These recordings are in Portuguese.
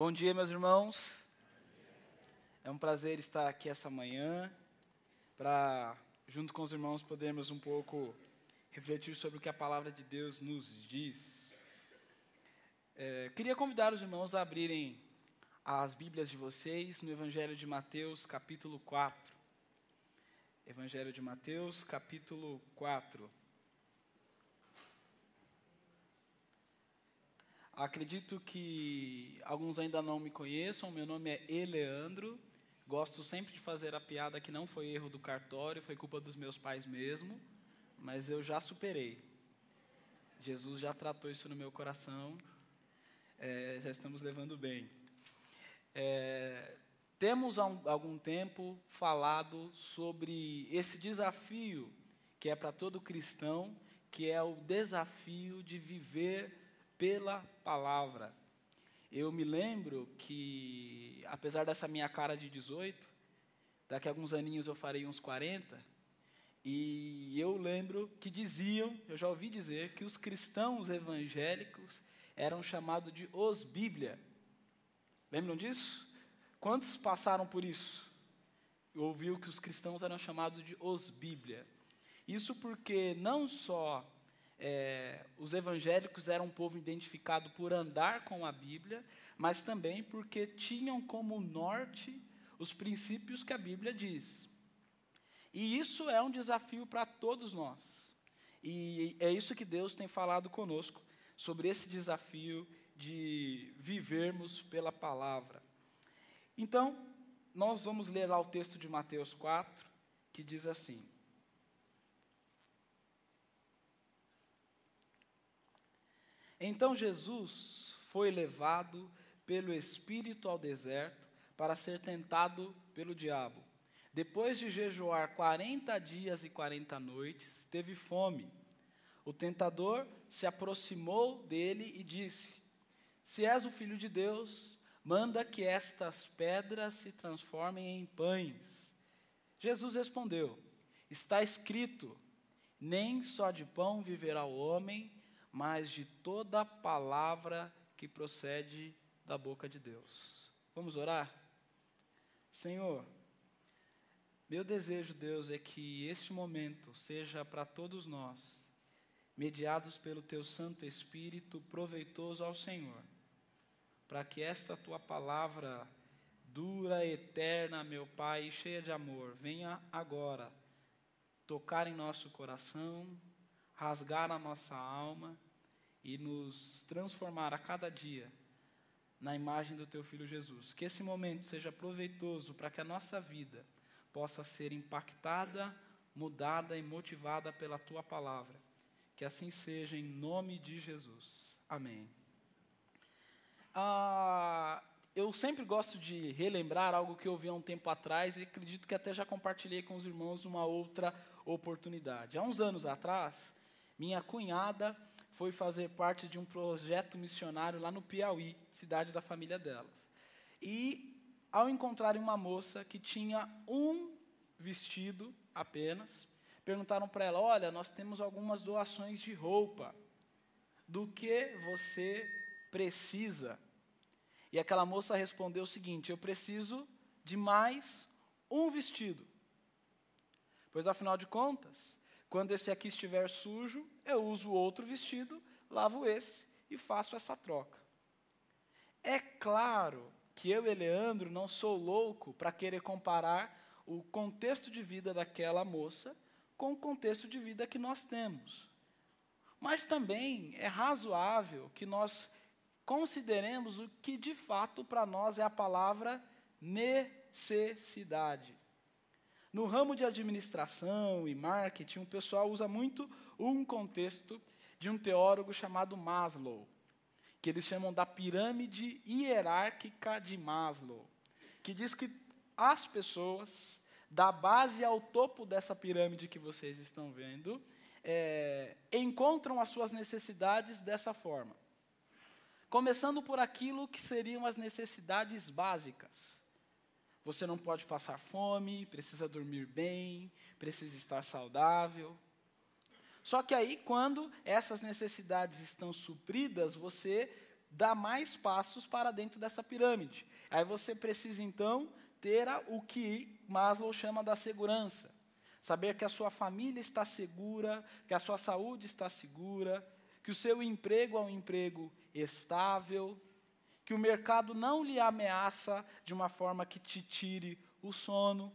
Bom dia, meus irmãos. É um prazer estar aqui essa manhã para, junto com os irmãos, podermos um pouco refletir sobre o que a palavra de Deus nos diz. Queria convidar os irmãos a abrirem as Bíblias de vocês no Evangelho de Mateus, capítulo 4. Evangelho de Mateus, capítulo 4. Acredito que alguns ainda não me conheçam, meu nome é Eleandro, gosto sempre de fazer a piada que não foi erro do cartório, foi culpa dos meus pais mesmo, mas eu já superei. Jesus já tratou isso no meu coração, já estamos levando bem. Temos há algum tempo falado sobre esse desafio que é para todo cristão, que é o desafio de viver pela palavra. Eu me lembro que, apesar dessa minha cara de 18, daqui a alguns aninhos eu farei uns 40, e eu lembro que diziam, eu já ouvi dizer, que os cristãos evangélicos eram chamados de os Bíblia. Lembram disso? Quantos passaram por isso? Eu ouvi que os cristãos eram chamados de os Bíblia. Isso porque não só os evangélicos eram um povo identificado por andar com a Bíblia, mas também porque tinham como norte os princípios que a Bíblia diz. E isso é um desafio para todos nós. E é isso que Deus tem falado conosco, sobre esse desafio de vivermos pela palavra. Então, nós vamos ler lá o texto de Mateus 4, que diz assim: Então Jesus foi levado pelo Espírito ao deserto para ser tentado pelo diabo. Depois de jejuar 40 dias e 40 noites, teve fome. O tentador se aproximou dele e disse: Se és o Filho de Deus, manda que estas pedras se transformem em pães. Jesus respondeu: Está escrito, nem só de pão viverá o homem, mas de toda palavra que procede da boca de Deus. Vamos orar? Senhor, meu desejo, Deus, é que este momento seja para todos nós, mediados pelo Teu Santo Espírito, proveitoso ao Senhor, para que esta Tua palavra dura, eterna, meu Pai, e cheia de amor, venha agora tocar em nosso coração, rasgar a nossa alma e nos transformar a cada dia na imagem do Teu Filho Jesus. Que esse momento seja proveitoso para que a nossa vida possa ser impactada, mudada e motivada pela Tua Palavra. Que assim seja, em nome de Jesus. Amém. Eu sempre gosto de relembrar algo que eu vi há um tempo atrás e acredito que até já compartilhei com os irmãos numa outra oportunidade. Há uns anos atrás, minha cunhada foi fazer parte de um projeto missionário lá no Piauí, cidade da família delas. E, ao encontrarem uma moça que tinha um vestido apenas, perguntaram para ela: olha, nós temos algumas doações de roupa, do que você precisa? E aquela moça respondeu o seguinte: eu preciso de mais um vestido, pois, afinal de contas, quando esse aqui estiver sujo, eu uso outro vestido, lavo esse e faço essa troca. É claro que eu, Eleandro, não sou louco para querer comparar o contexto de vida daquela moça com o contexto de vida que nós temos. Mas também é razoável que nós consideremos o que, de fato, para nós é a palavra necessidade. No ramo de administração e marketing, o pessoal usa muito um contexto de um teólogo chamado Maslow, que eles chamam da pirâmide hierárquica de Maslow, que diz que as pessoas, da base ao topo dessa pirâmide que vocês estão vendo, encontram as suas necessidades dessa forma. Começando por aquilo que seriam as necessidades básicas. Você não pode passar fome, precisa dormir bem, precisa estar saudável. Só que aí, quando essas necessidades estão supridas, você dar mais passos para dentro dessa pirâmide. Aí você precisa, então, ter o que Maslow chama da segurança. Saber que a sua família está segura, que a sua saúde está segura, que o seu emprego é um emprego estável, que o mercado não lhe ameaça de uma forma que te tire o sono.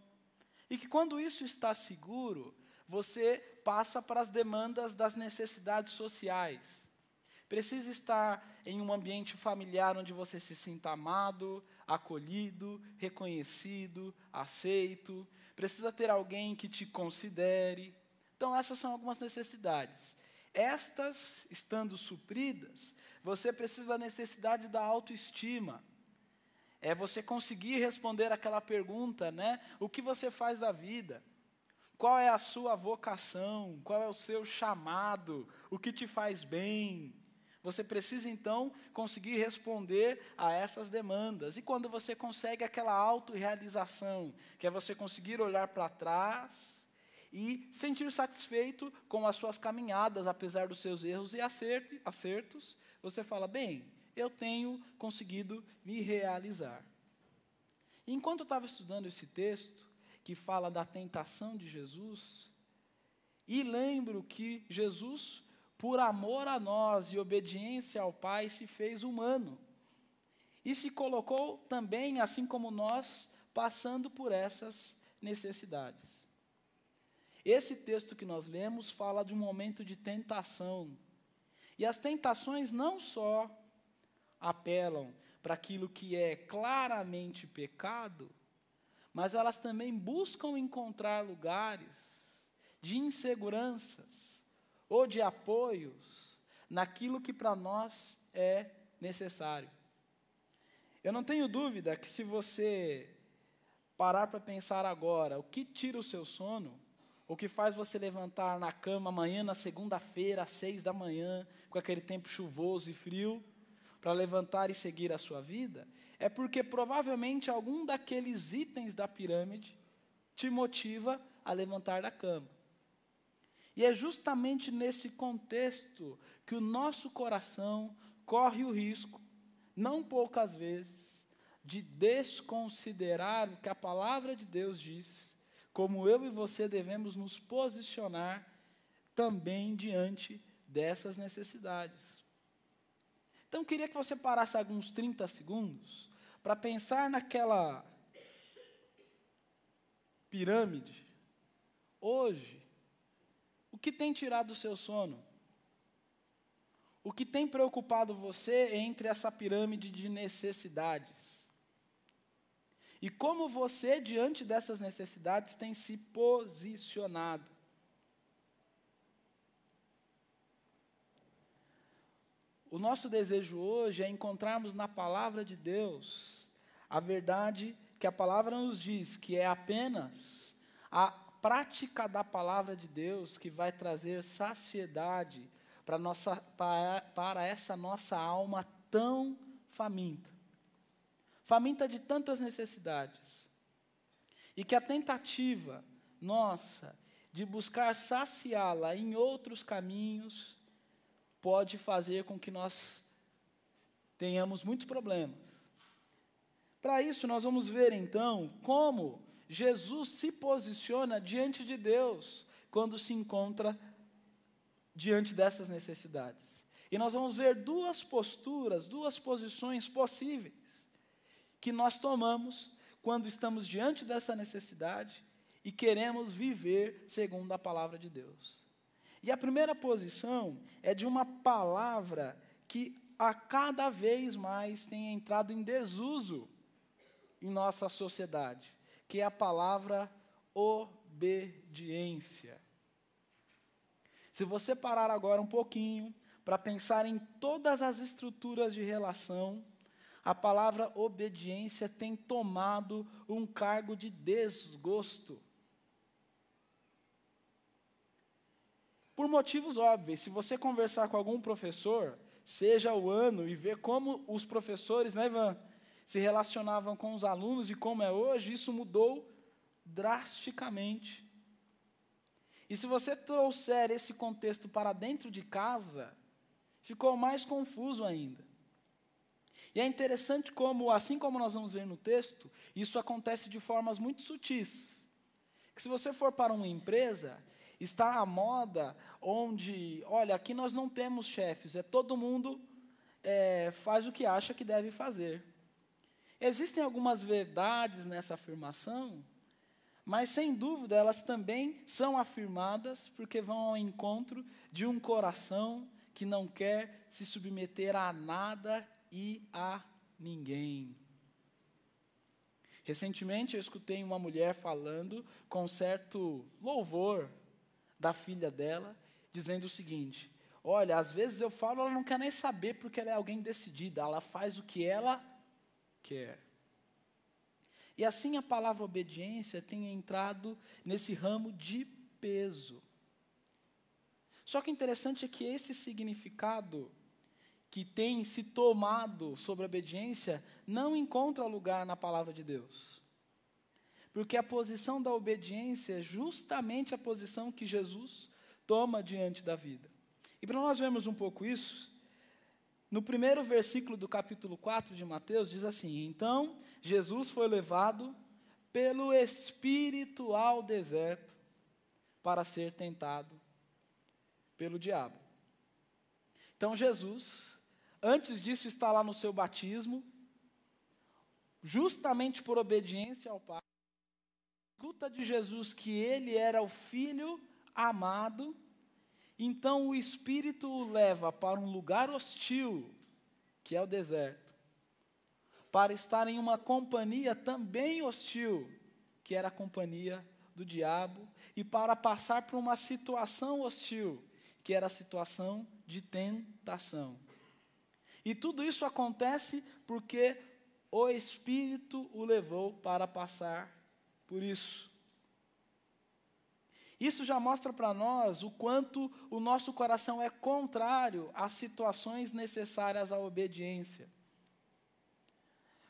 E que quando isso está seguro, você passa para as demandas das necessidades sociais. Precisa estar em um ambiente familiar onde você se sinta amado, acolhido, reconhecido, aceito. Precisa ter alguém que te considere. Então, essas são algumas necessidades. Estas, estando supridas, você precisa da necessidade da autoestima. É você conseguir responder aquela pergunta, né? O que você faz da vida? Qual é a sua vocação? Qual é o seu chamado? O que te faz bem? Você precisa, então, conseguir responder a essas demandas. E quando você consegue aquela autorrealização, que é você conseguir olhar para trás e sentir satisfeito com as suas caminhadas, apesar dos seus erros e acertos, você fala, bem, eu tenho conseguido me realizar. E enquanto eu estava estudando esse texto, que fala da tentação de Jesus, e lembro que Jesus, por amor a nós e obediência ao Pai, se fez humano. E se colocou também, assim como nós, passando por essas necessidades. Esse texto que nós lemos fala de um momento de tentação. E as tentações não só apelam para aquilo que é claramente pecado, mas elas também buscam encontrar lugares de inseguranças, ou de apoios naquilo que para nós é necessário. Eu não tenho dúvida que se você parar para pensar agora, o que tira o seu sono, o que faz você levantar na cama amanhã, na segunda-feira, às 6 da manhã, com aquele tempo chuvoso e frio, para levantar e seguir a sua vida, é porque provavelmente algum daqueles itens da pirâmide te motiva a levantar da cama. E é justamente nesse contexto que o nosso coração corre o risco, não poucas vezes, de desconsiderar o que a palavra de Deus diz, como eu e você devemos nos posicionar também diante dessas necessidades. Então, eu queria que você parasse alguns 30 segundos para pensar naquela pirâmide hoje. O que tem tirado o seu sono? O que tem preocupado você entre essa pirâmide de necessidades? E como você, diante dessas necessidades, tem se posicionado? O nosso desejo hoje é encontrarmos na palavra de Deus a verdade que a palavra nos diz, que é apenas a prática da palavra de Deus que vai trazer saciedade para essa nossa alma tão faminta. Faminta de tantas necessidades. E que a tentativa nossa de buscar saciá-la em outros caminhos pode fazer com que nós tenhamos muitos problemas. Para isso, nós vamos ver, então, como Jesus se posiciona diante de Deus quando se encontra diante dessas necessidades. E nós vamos ver duas posturas, duas posições possíveis que nós tomamos quando estamos diante dessa necessidade e queremos viver segundo a palavra de Deus. E a primeira posição é de uma palavra que a cada vez mais tem entrado em desuso em nossa sociedade, que é a palavra obediência. Se você parar agora um pouquinho para pensar em todas as estruturas de relação, a palavra obediência tem tomado um cargo de desgosto. Por motivos óbvios, se você conversar com algum professor, seja o ano, e ver como os professores, né, Ivan, se relacionavam com os alunos e como é hoje, isso mudou drasticamente. E se você trouxer esse contexto para dentro de casa, ficou mais confuso ainda. E é interessante como, assim como nós vamos ver no texto, isso acontece de formas muito sutis. Que se você for para uma empresa, está a moda onde, olha, aqui nós não temos chefes, é todo mundo faz o que acha que deve fazer. Existem algumas verdades nessa afirmação, mas, sem dúvida, elas também são afirmadas porque vão ao encontro de um coração que não quer se submeter a nada e a ninguém. Recentemente, eu escutei uma mulher falando com certo louvor da filha dela, dizendo o seguinte: olha, às vezes eu falo, ela não quer nem saber porque ela é alguém decidida, ela faz o que ela quer. E assim a palavra obediência tem entrado nesse ramo de peso. Só que o interessante é que esse significado que tem se tomado sobre a obediência não encontra lugar na palavra de Deus. Porque a posição da obediência é justamente a posição que Jesus toma diante da vida. E para nós vermos um pouco isso, no primeiro versículo do capítulo 4 de Mateus, diz assim: então, Jesus foi levado pelo Espírito ao deserto para ser tentado pelo diabo. Então, Jesus, antes disso, está lá no seu batismo, justamente por obediência ao Pai. Escuta de Jesus que ele era o Filho amado. Então, o Espírito o leva para um lugar hostil, que é o deserto, para estar em uma companhia também hostil, que era a companhia do diabo, e para passar por uma situação hostil, que era a situação de tentação. E tudo isso acontece porque o Espírito o levou para passar por isso. Isso já mostra para nós o quanto o nosso coração é contrário às situações necessárias à obediência.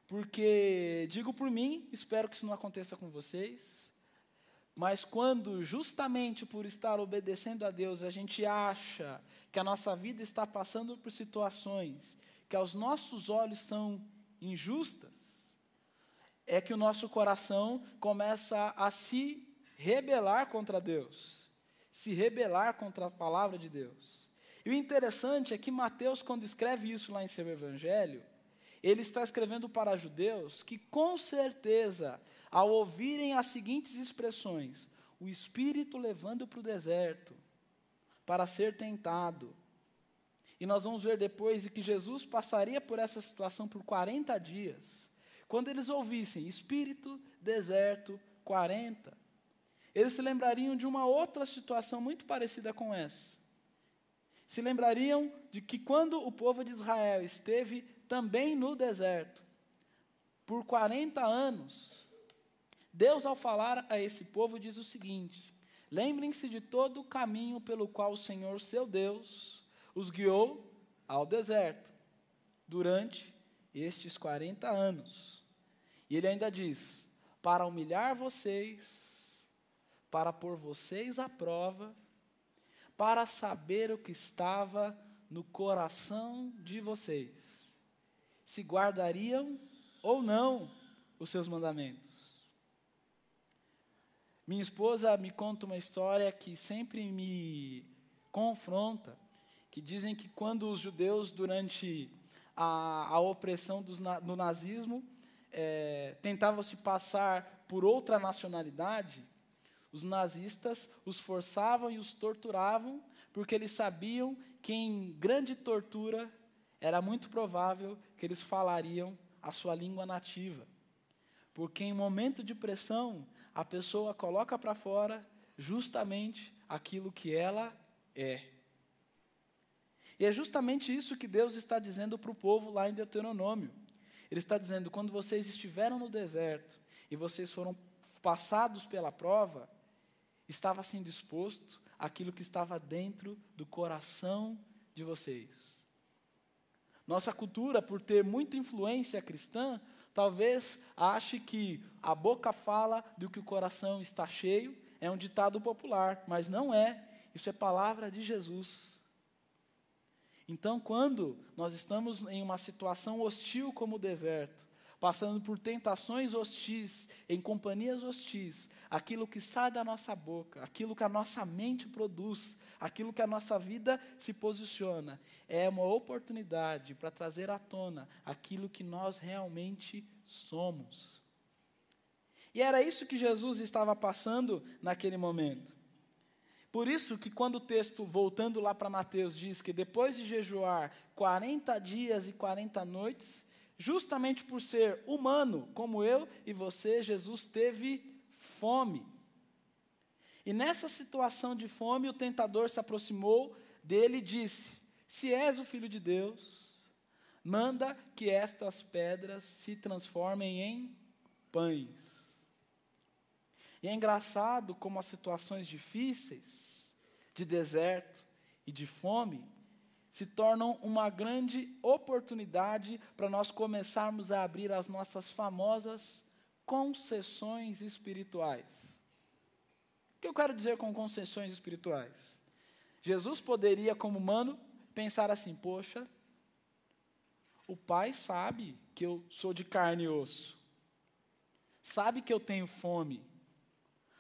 Porque, digo por mim, espero que isso não aconteça com vocês, mas quando justamente por estar obedecendo a Deus, a gente acha que a nossa vida está passando por situações que aos nossos olhos são injustas, é que o nosso coração começa a se rebelar contra Deus, se rebelar contra a palavra de Deus. E o interessante é que Mateus, quando escreve isso lá em seu evangelho, ele está escrevendo para judeus que, com certeza, ao ouvirem as seguintes expressões, o Espírito levando para o deserto, para ser tentado. E nós vamos ver depois de que Jesus passaria por essa situação por 40 dias. Quando eles ouvissem Espírito, deserto, 40, eles se lembrariam de uma outra situação muito parecida com essa. Se lembrariam de que quando o povo de Israel esteve também no deserto, por 40 anos, Deus, ao falar a esse povo, diz o seguinte: lembrem-se de todo o caminho pelo qual o Senhor, seu Deus, os guiou ao deserto durante estes 40 anos. E ele ainda diz, para humilhar vocês, para pôr vocês à prova, para saber o que estava no coração de vocês, se guardariam ou não os seus mandamentos. Minha esposa me conta uma história que sempre me confronta, que dizem que quando os judeus, durante a opressão do nazismo, tentavam se passar por outra nacionalidade, os nazistas os forçavam e os torturavam, porque eles sabiam que em grande tortura era muito provável que eles falariam a sua língua nativa. Porque em momento de pressão, a pessoa coloca para fora justamente aquilo que ela é. E é justamente isso que Deus está dizendo para o povo lá em Deuteronômio. Ele está dizendo, quando vocês estiveram no deserto e vocês foram passados pela prova, estava sendo exposto aquilo que estava dentro do coração de vocês. Nossa cultura, por ter muita influência cristã, talvez ache que a boca fala do que o coração está cheio, é um ditado popular, mas não é, isso é palavra de Jesus. Então, quando nós estamos em uma situação hostil como o deserto, passando por tentações hostis, em companhias hostis, aquilo que sai da nossa boca, aquilo que a nossa mente produz, aquilo que a nossa vida se posiciona, é uma oportunidade para trazer à tona aquilo que nós realmente somos. E era isso que Jesus estava passando naquele momento. Por isso que quando o texto, voltando lá para Mateus, diz que depois de jejuar 40 dias e 40 noites... justamente por ser humano, como eu e você, Jesus teve fome. E nessa situação de fome, o tentador se aproximou dele e disse: se és o Filho de Deus, manda que estas pedras se transformem em pães. E é engraçado como as situações difíceis, de deserto e de fome, se tornam uma grande oportunidade para nós começarmos a abrir as nossas famosas concessões espirituais. O que eu quero dizer com concessões espirituais? Jesus poderia, como humano, pensar assim: poxa, o Pai sabe que eu sou de carne e osso, sabe que eu tenho fome,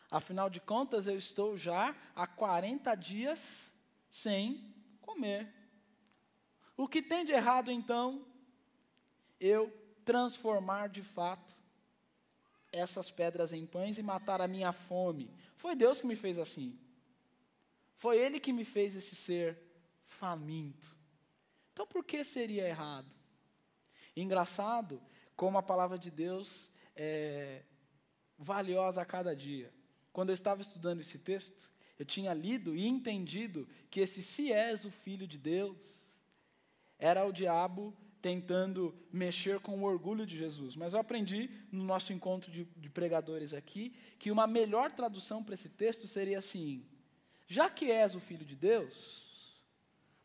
afinal de contas eu estou já há 40 dias sem comer. O que tem de errado, então, eu transformar de fato essas pedras em pães e matar a minha fome? Foi Deus que me fez assim. Foi Ele que me fez esse ser faminto. Então, por que seria errado? Engraçado como a palavra de Deus é valiosa a cada dia. Quando eu estava estudando esse texto, eu tinha lido e entendido que esse "se és o Filho de Deus" era o diabo tentando mexer com o orgulho de Jesus. Mas eu aprendi no nosso encontro de pregadores aqui que uma melhor tradução para esse texto seria assim: já que és o Filho de Deus,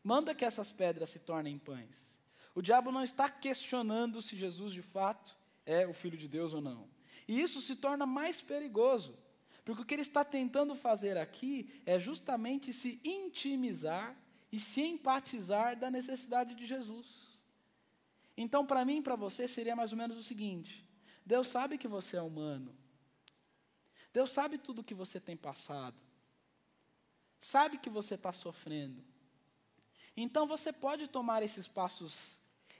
manda que essas pedras se tornem pães. O diabo não está questionando se Jesus de fato é o Filho de Deus ou não. E isso se torna mais perigoso, porque o que ele está tentando fazer aqui é justamente se intimizar e se empatizar da necessidade de Jesus. Então, para mim e para você, seria mais ou menos o seguinte: Deus sabe que você é humano. Deus sabe tudo o que você tem passado. Sabe que você está sofrendo. Então, você pode tomar esses passos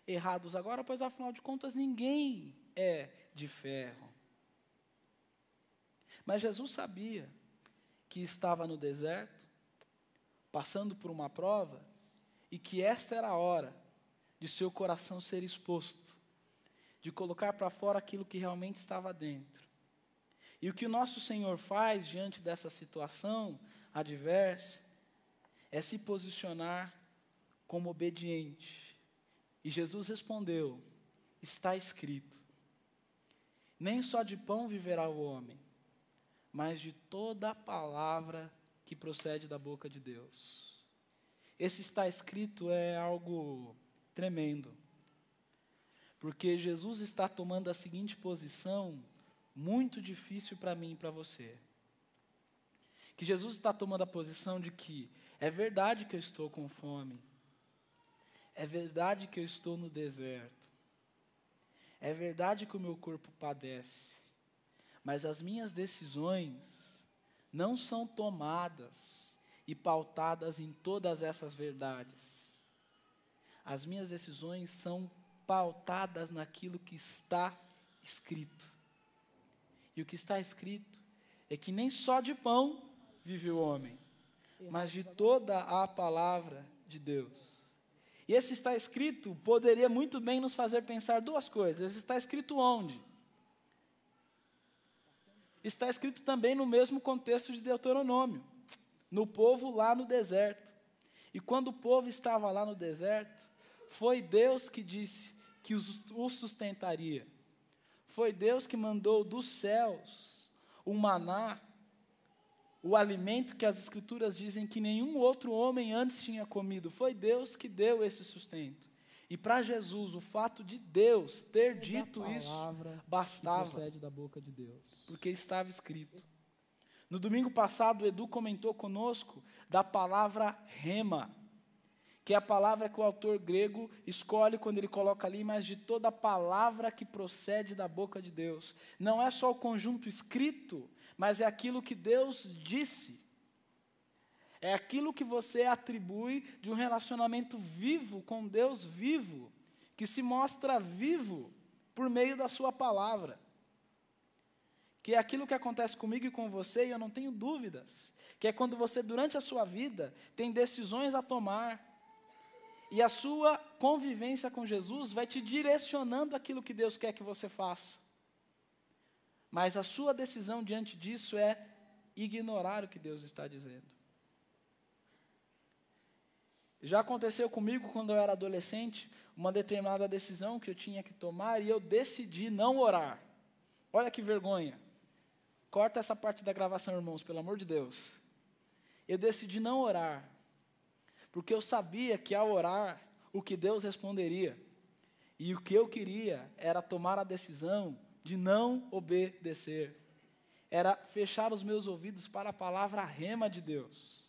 errados agora, pois, afinal de contas, ninguém é de ferro. Mas Jesus sabia que estava no deserto, passando por uma prova, e que esta era a hora de seu coração ser exposto, de colocar para fora aquilo que realmente estava dentro. E o que o nosso Senhor faz diante dessa situação adversa é se posicionar como obediente. E Jesus respondeu: está escrito, nem só de pão viverá o homem, mas de toda a palavra que procede da boca de Deus. Esse "está escrito" é algo tremendo, porque Jesus está tomando a seguinte posição, muito difícil para mim e para você. Que Jesus está tomando a posição de que é verdade que eu estou com fome, é verdade que eu estou no deserto, é verdade que o meu corpo padece, mas as minhas decisões não são tomadas e pautadas em todas essas verdades. As minhas decisões são pautadas naquilo que está escrito. E o que está escrito é que nem só de pão vive o homem, mas de toda a palavra de Deus. E esse "está escrito" poderia muito bem nos fazer pensar duas coisas. Está escrito onde? Está escrito também no mesmo contexto de Deuteronômio, no povo lá no deserto. E quando o povo estava lá no deserto, foi Deus que disse que os sustentaria. Foi Deus que mandou dos céus o maná, o alimento que as Escrituras dizem que nenhum outro homem antes tinha comido. Foi Deus que deu esse sustento. E para Jesus, o fato de Deus ter dito isso bastava, procede da boca de Deus, porque estava escrito. No domingo passado, o Edu comentou conosco da palavra rema, que é a palavra que o autor grego escolhe quando ele coloca ali, mas de toda palavra que procede da boca de Deus. Não é só o conjunto escrito, mas é aquilo que Deus disse. É aquilo que você atribui de um relacionamento vivo com Deus vivo, que se mostra vivo por meio da sua palavra. Que é aquilo que acontece comigo e com você, e eu não tenho dúvidas, que é quando você, durante a sua vida, tem decisões a tomar, e a sua convivência com Jesus vai te direcionando aquilo que Deus quer que você faça. Mas a sua decisão diante disso é ignorar o que Deus está dizendo. Já aconteceu comigo quando eu era adolescente, uma determinada decisão que eu tinha que tomar, e eu decidi não orar. Olha que vergonha. Corta essa parte da gravação, irmãos, pelo amor de Deus. Eu decidi não orar, porque eu sabia que ao orar, o que Deus responderia. E o que eu queria era tomar a decisão de não obedecer. Era fechar os meus ouvidos para a palavra rema de Deus,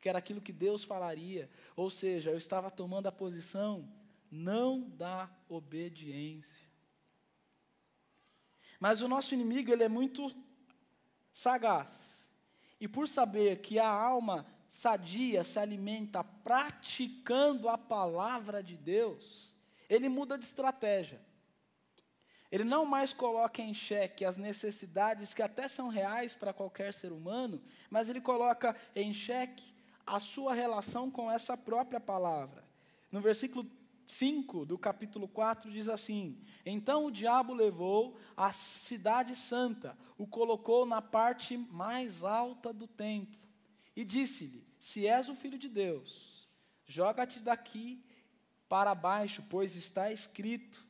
que era aquilo que Deus falaria. Ou seja, eu estava tomando a posição não da obediência. Mas o nosso inimigo, ele é muito sagaz. E por saber que a alma sadia se alimenta praticando a palavra de Deus, ele muda de estratégia. Ele não mais coloca em xeque as necessidades que até são reais para qualquer ser humano, mas ele coloca em xeque a sua relação com essa própria palavra. No versículo 5 do capítulo 4 diz assim: então o diabo levou a cidade santa, o colocou na parte mais alta do templo e disse-lhe: se és o filho de Deus, joga-te daqui para baixo, pois está escrito: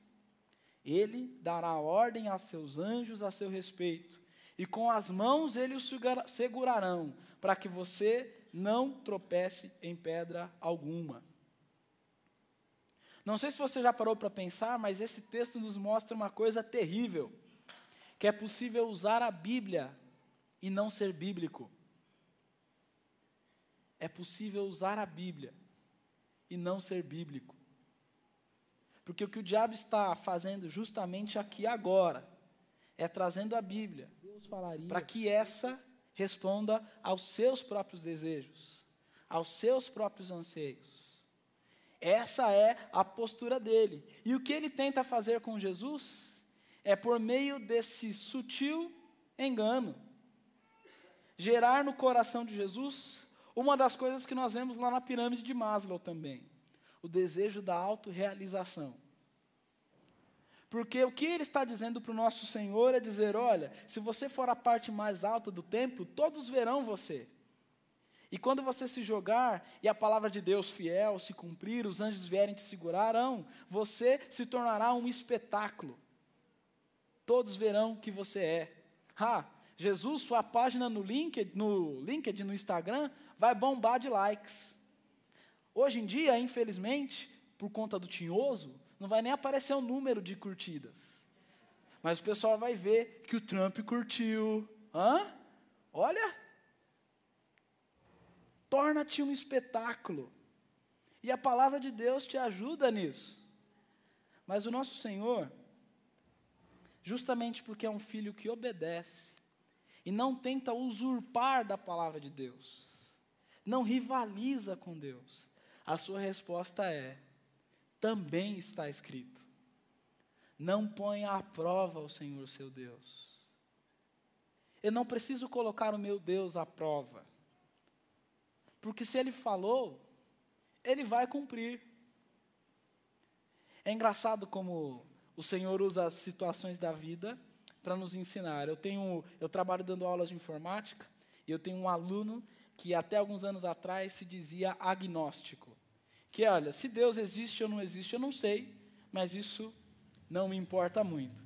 ele dará ordem a seus anjos a seu respeito, e com as mãos eles o segurarão, para que você não tropece em pedra alguma. Não sei se você já parou para pensar, mas esse texto nos mostra uma coisa terrível, que é possível usar a Bíblia e não ser bíblico. É possível usar a Bíblia e não ser bíblico. Porque o que o diabo está fazendo justamente aqui agora é trazendo a Bíblia para que essa responda aos seus próprios desejos, aos seus próprios anseios. Essa é a postura dele. E o que ele tenta fazer com Jesus é, por meio desse sutil engano, gerar no coração de Jesus uma das coisas que nós vemos lá na pirâmide de Maslow também: o desejo da autorrealização. Porque o que ele está dizendo para o nosso Senhor é dizer: olha, se você for a parte mais alta do templo, todos verão você. E quando você se jogar, e a palavra de Deus fiel se cumprir, os anjos vierem te segurarão, você se tornará um espetáculo. Todos verão que você é. Jesus, sua página no LinkedIn, no Instagram, vai bombar de likes. Hoje em dia, infelizmente, por conta do tinhoso, não vai nem aparecer o número de curtidas. Mas o pessoal vai ver que o Trump curtiu. Olha... torna-te um espetáculo. E a palavra de Deus te ajuda nisso. Mas o nosso Senhor, justamente porque é um filho que obedece e não tenta usurpar da palavra de Deus, não rivaliza com Deus, a sua resposta é: também está escrito. Não ponha à prova o Senhor seu Deus. Eu não preciso colocar o meu Deus à prova. Porque se ele falou, ele vai cumprir. É engraçado como o Senhor usa as situações da vida para nos ensinar. Eu trabalho dando aulas de informática, e eu tenho um aluno que até alguns anos atrás se dizia agnóstico. Que, olha, se Deus existe ou não existe, eu não sei, mas isso não me importa muito.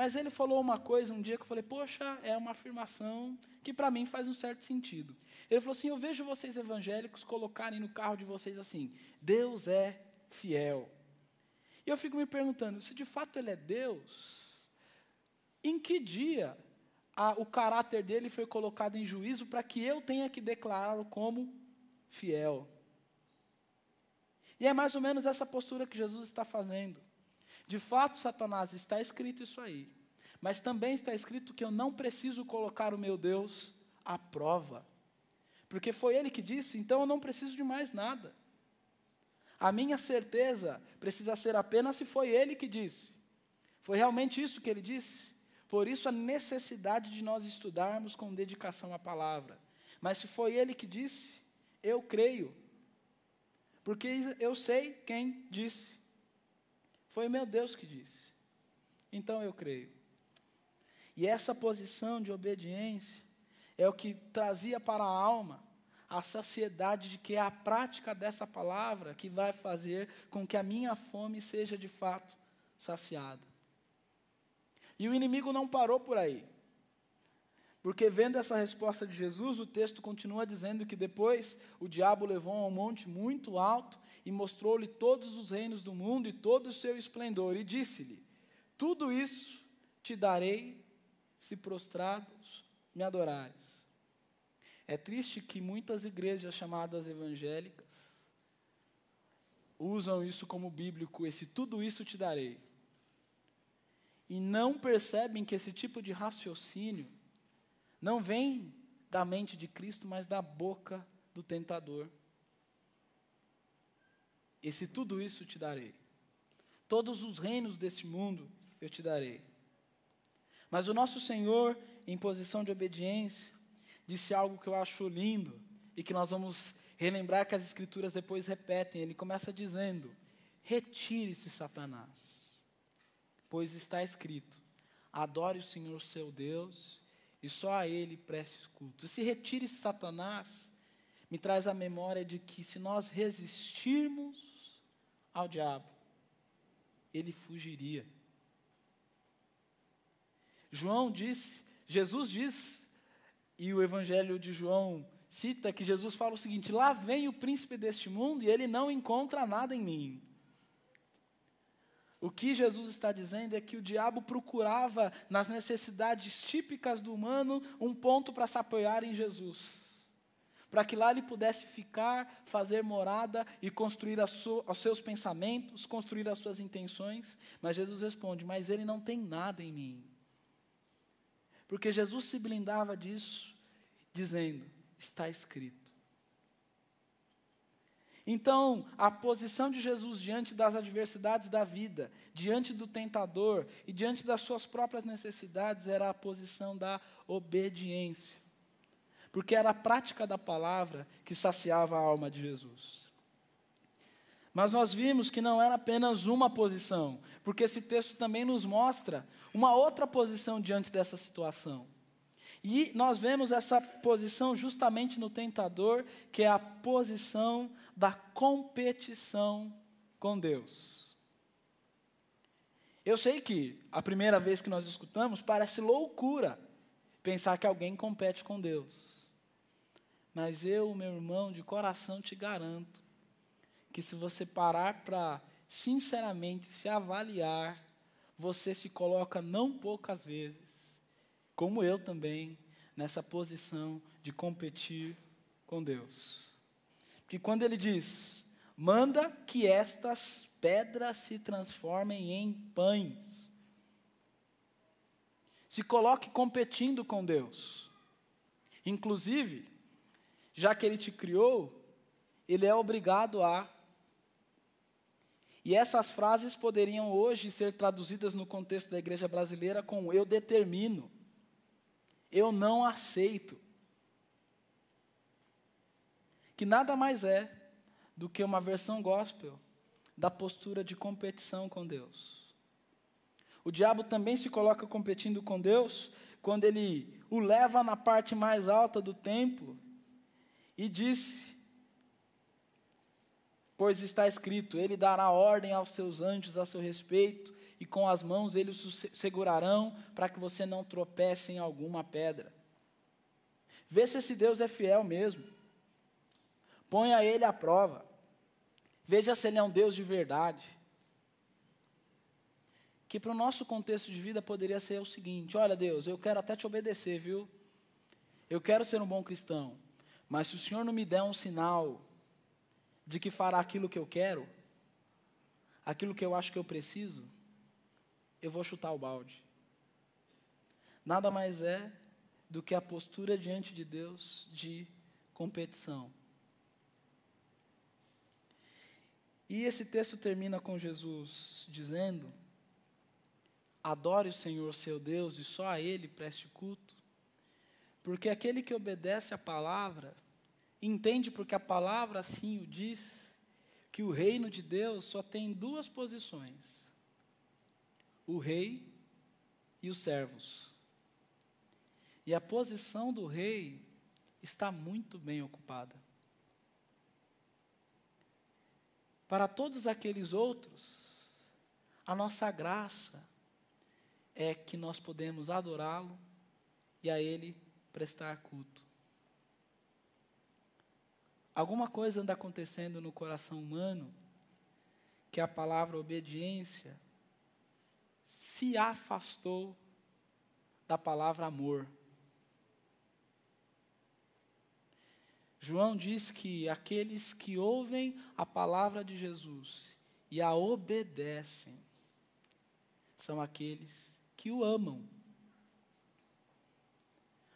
Mas ele falou uma coisa um dia que eu falei: poxa, é uma afirmação que para mim faz um certo sentido. Ele falou assim: eu vejo vocês evangélicos colocarem no carro de vocês assim: Deus é fiel. E eu fico me perguntando, se de fato ele é Deus, em que dia o caráter dele foi colocado em juízo para que eu tenha que declará-lo como fiel? E é mais ou menos essa postura que Jesus está fazendo. De fato, Satanás, está escrito isso aí. Mas também está escrito que eu não preciso colocar o meu Deus à prova. Porque foi Ele que disse, então eu não preciso de mais nada. A minha certeza precisa ser apenas se foi Ele que disse. Foi realmente isso que Ele disse? Por isso a necessidade de nós estudarmos com dedicação a palavra. Mas se foi Ele que disse, eu creio. Porque eu sei quem disse. Foi o meu Deus que disse. Então eu creio. E essa posição de obediência é o que trazia para a alma a saciedade de que é a prática dessa palavra que vai fazer com que a minha fome seja de fato saciada. E o inimigo não parou por aí. Porque vendo essa resposta de Jesus, o texto continua dizendo que depois o diabo levou a um monte muito alto e mostrou-lhe todos os reinos do mundo e todo o seu esplendor, e disse-lhe, tudo isso te darei se prostrados me adorares. É triste que muitas igrejas chamadas evangélicas usam isso como bíblico, esse tudo isso te darei. E não percebem que esse tipo de raciocínio não vem da mente de Cristo, mas da boca do tentador. Esse tudo isso te darei. Todos os reinos desse mundo eu te darei. Mas o nosso Senhor, em posição de obediência, disse algo que eu acho lindo e que nós vamos relembrar que as Escrituras depois repetem. Ele começa dizendo, retire-se, Satanás, pois está escrito, adore o Senhor seu Deus e só a Ele preste culto. Se retire Satanás, me traz a memória de que se nós resistirmos ao diabo, ele fugiria. João disse, Jesus diz, e o Evangelho de João cita que Jesus fala o seguinte, lá vem o príncipe deste mundo e ele não encontra nada em mim. O que Jesus está dizendo é que o diabo procurava, nas necessidades típicas do humano, um ponto para se apoiar em Jesus. Para que lá ele pudesse ficar, fazer morada e construir os seus pensamentos, construir as suas intenções. Mas Jesus responde, mas ele não tem nada em mim. Porque Jesus se blindava disso, dizendo, está escrito. Então, a posição de Jesus diante das adversidades da vida, diante do tentador e diante das suas próprias necessidades era a posição da obediência. Porque era a prática da palavra que saciava a alma de Jesus. Mas nós vimos que não era apenas uma posição, porque esse texto também nos mostra uma outra posição diante dessa situação. E nós vemos essa posição justamente no tentador, que é a posição da competição com Deus. Eu sei que a primeira vez que nós escutamos, parece loucura pensar que alguém compete com Deus. Mas eu, meu irmão, de coração te garanto que se você parar para sinceramente se avaliar, você se coloca não poucas vezes, como eu também, nessa posição de competir com Deus. Porque quando ele diz, manda que estas pedras se transformem em pães. Se coloque competindo com Deus. Inclusive, já que ele te criou, ele é obrigado a. E essas frases poderiam hoje ser traduzidas no contexto da igreja brasileira com eu determino. Eu não aceito. Que nada mais é do que uma versão gospel da postura de competição com Deus. O diabo também se coloca competindo com Deus quando ele o leva na parte mais alta do templo e diz, pois está escrito, ele dará ordem aos seus anjos a seu respeito, e com as mãos eles o segurarão para que você não tropece em alguma pedra. Vê se esse Deus é fiel mesmo. Ponha Ele à prova. Veja se Ele é um Deus de verdade. Que para o nosso contexto de vida poderia ser o seguinte, olha Deus, eu quero até te obedecer, viu? Eu quero ser um bom cristão, mas se o Senhor não me der um sinal, de que fará aquilo que eu quero, aquilo que eu acho que eu preciso, eu vou chutar o balde. Nada mais é do que a postura diante de Deus de competição. E esse texto termina com Jesus dizendo: adore o Senhor seu Deus e só a Ele preste culto, porque aquele que obedece à palavra, entende, porque a palavra assim o diz, que o reino de Deus só tem duas posições: o rei e os servos. E a posição do rei está muito bem ocupada. Para todos aqueles outros, a nossa graça é que nós podemos adorá-lo e a Ele prestar culto. Alguma coisa anda acontecendo no coração humano que a palavra obediência se afastou da palavra amor. João diz que aqueles que ouvem a palavra de Jesus e a obedecem são aqueles que o amam.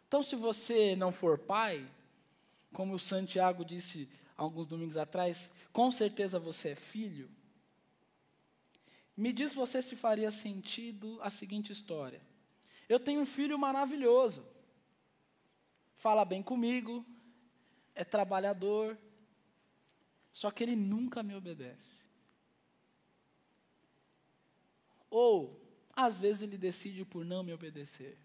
Então, se você não for pai, como o Santiago disse alguns domingos atrás, com certeza você é filho. Me diz você se faria sentido a seguinte história: eu tenho um filho maravilhoso, fala bem comigo, é trabalhador, só que ele nunca me obedece. Ou, às vezes, ele decide por não me obedecer.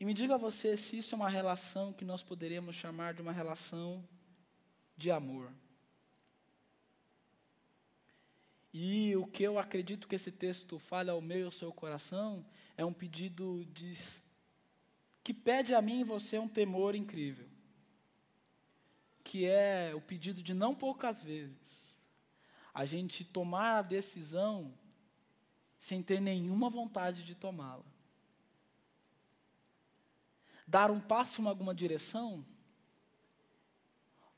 E me diga você se isso é uma relação que nós poderíamos chamar de uma relação de amor. E o que eu acredito que esse texto fale ao meu e ao seu coração é um pedido que pede a mim e você um temor incrível, que é o pedido de não poucas vezes a gente tomar a decisão sem ter nenhuma vontade de tomá-la. Dar um passo em alguma direção,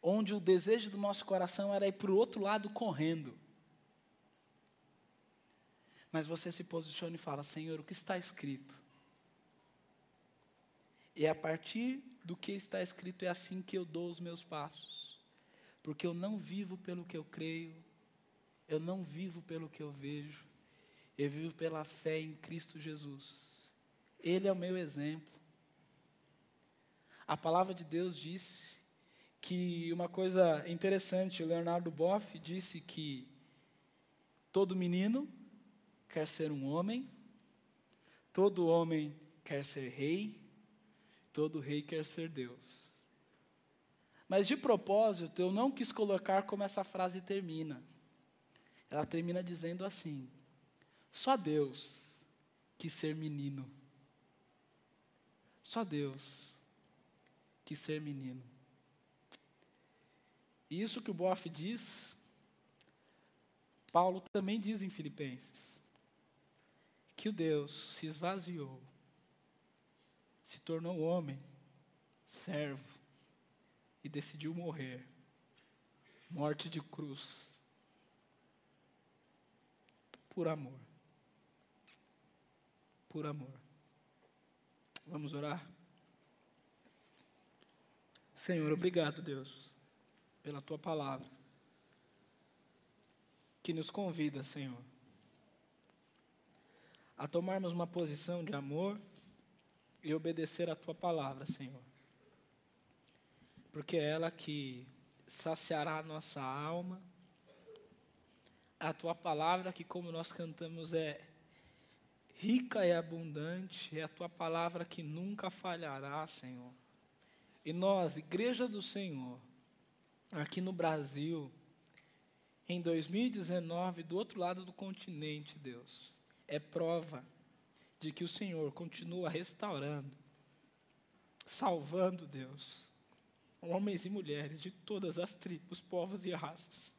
onde o desejo do nosso coração era ir para o outro lado correndo. Mas você se posiciona e fala: Senhor, o que está escrito? E a partir do que está escrito é assim que eu dou os meus passos. Porque eu não vivo pelo que eu creio, eu não vivo pelo que eu vejo, eu vivo pela fé em Cristo Jesus. Ele é o meu exemplo. A palavra de Deus disse que uma coisa interessante, o Leonardo Boff disse que todo menino quer ser um homem, todo homem quer ser rei, todo rei quer ser Deus. Mas de propósito, eu não quis colocar como essa frase termina. Ela termina dizendo assim: só Deus quis ser menino. Só Deus que ser menino. E isso que o Boff diz, Paulo também diz em Filipenses, que o Deus se esvaziou, se tornou homem, servo, e decidiu morrer, morte de cruz, por amor. Por amor. Vamos orar? Senhor, obrigado, Deus, pela Tua palavra, que nos convida, Senhor, a tomarmos uma posição de amor e obedecer a Tua palavra, Senhor, porque é ela que saciará a nossa alma, a Tua palavra que, como nós cantamos, é rica e abundante, é a Tua palavra que nunca falhará, Senhor. E nós, Igreja do Senhor, aqui no Brasil, em 2019, do outro lado do continente, Deus, é prova de que o Senhor continua restaurando, salvando, Deus, homens e mulheres de todas as tribos, povos e raças.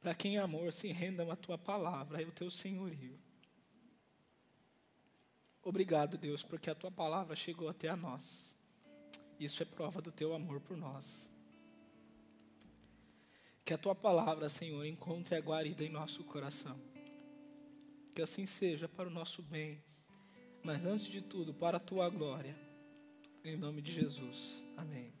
Para que em amor se rendam à Tua palavra e ao Teu senhorio. Obrigado, Deus, porque a Tua palavra chegou até a nós. Isso é prova do Teu amor por nós. Que a Tua palavra, Senhor, encontre a guarida em nosso coração. Que assim seja para o nosso bem, mas antes de tudo, para a Tua glória. Em nome de Jesus. Amém.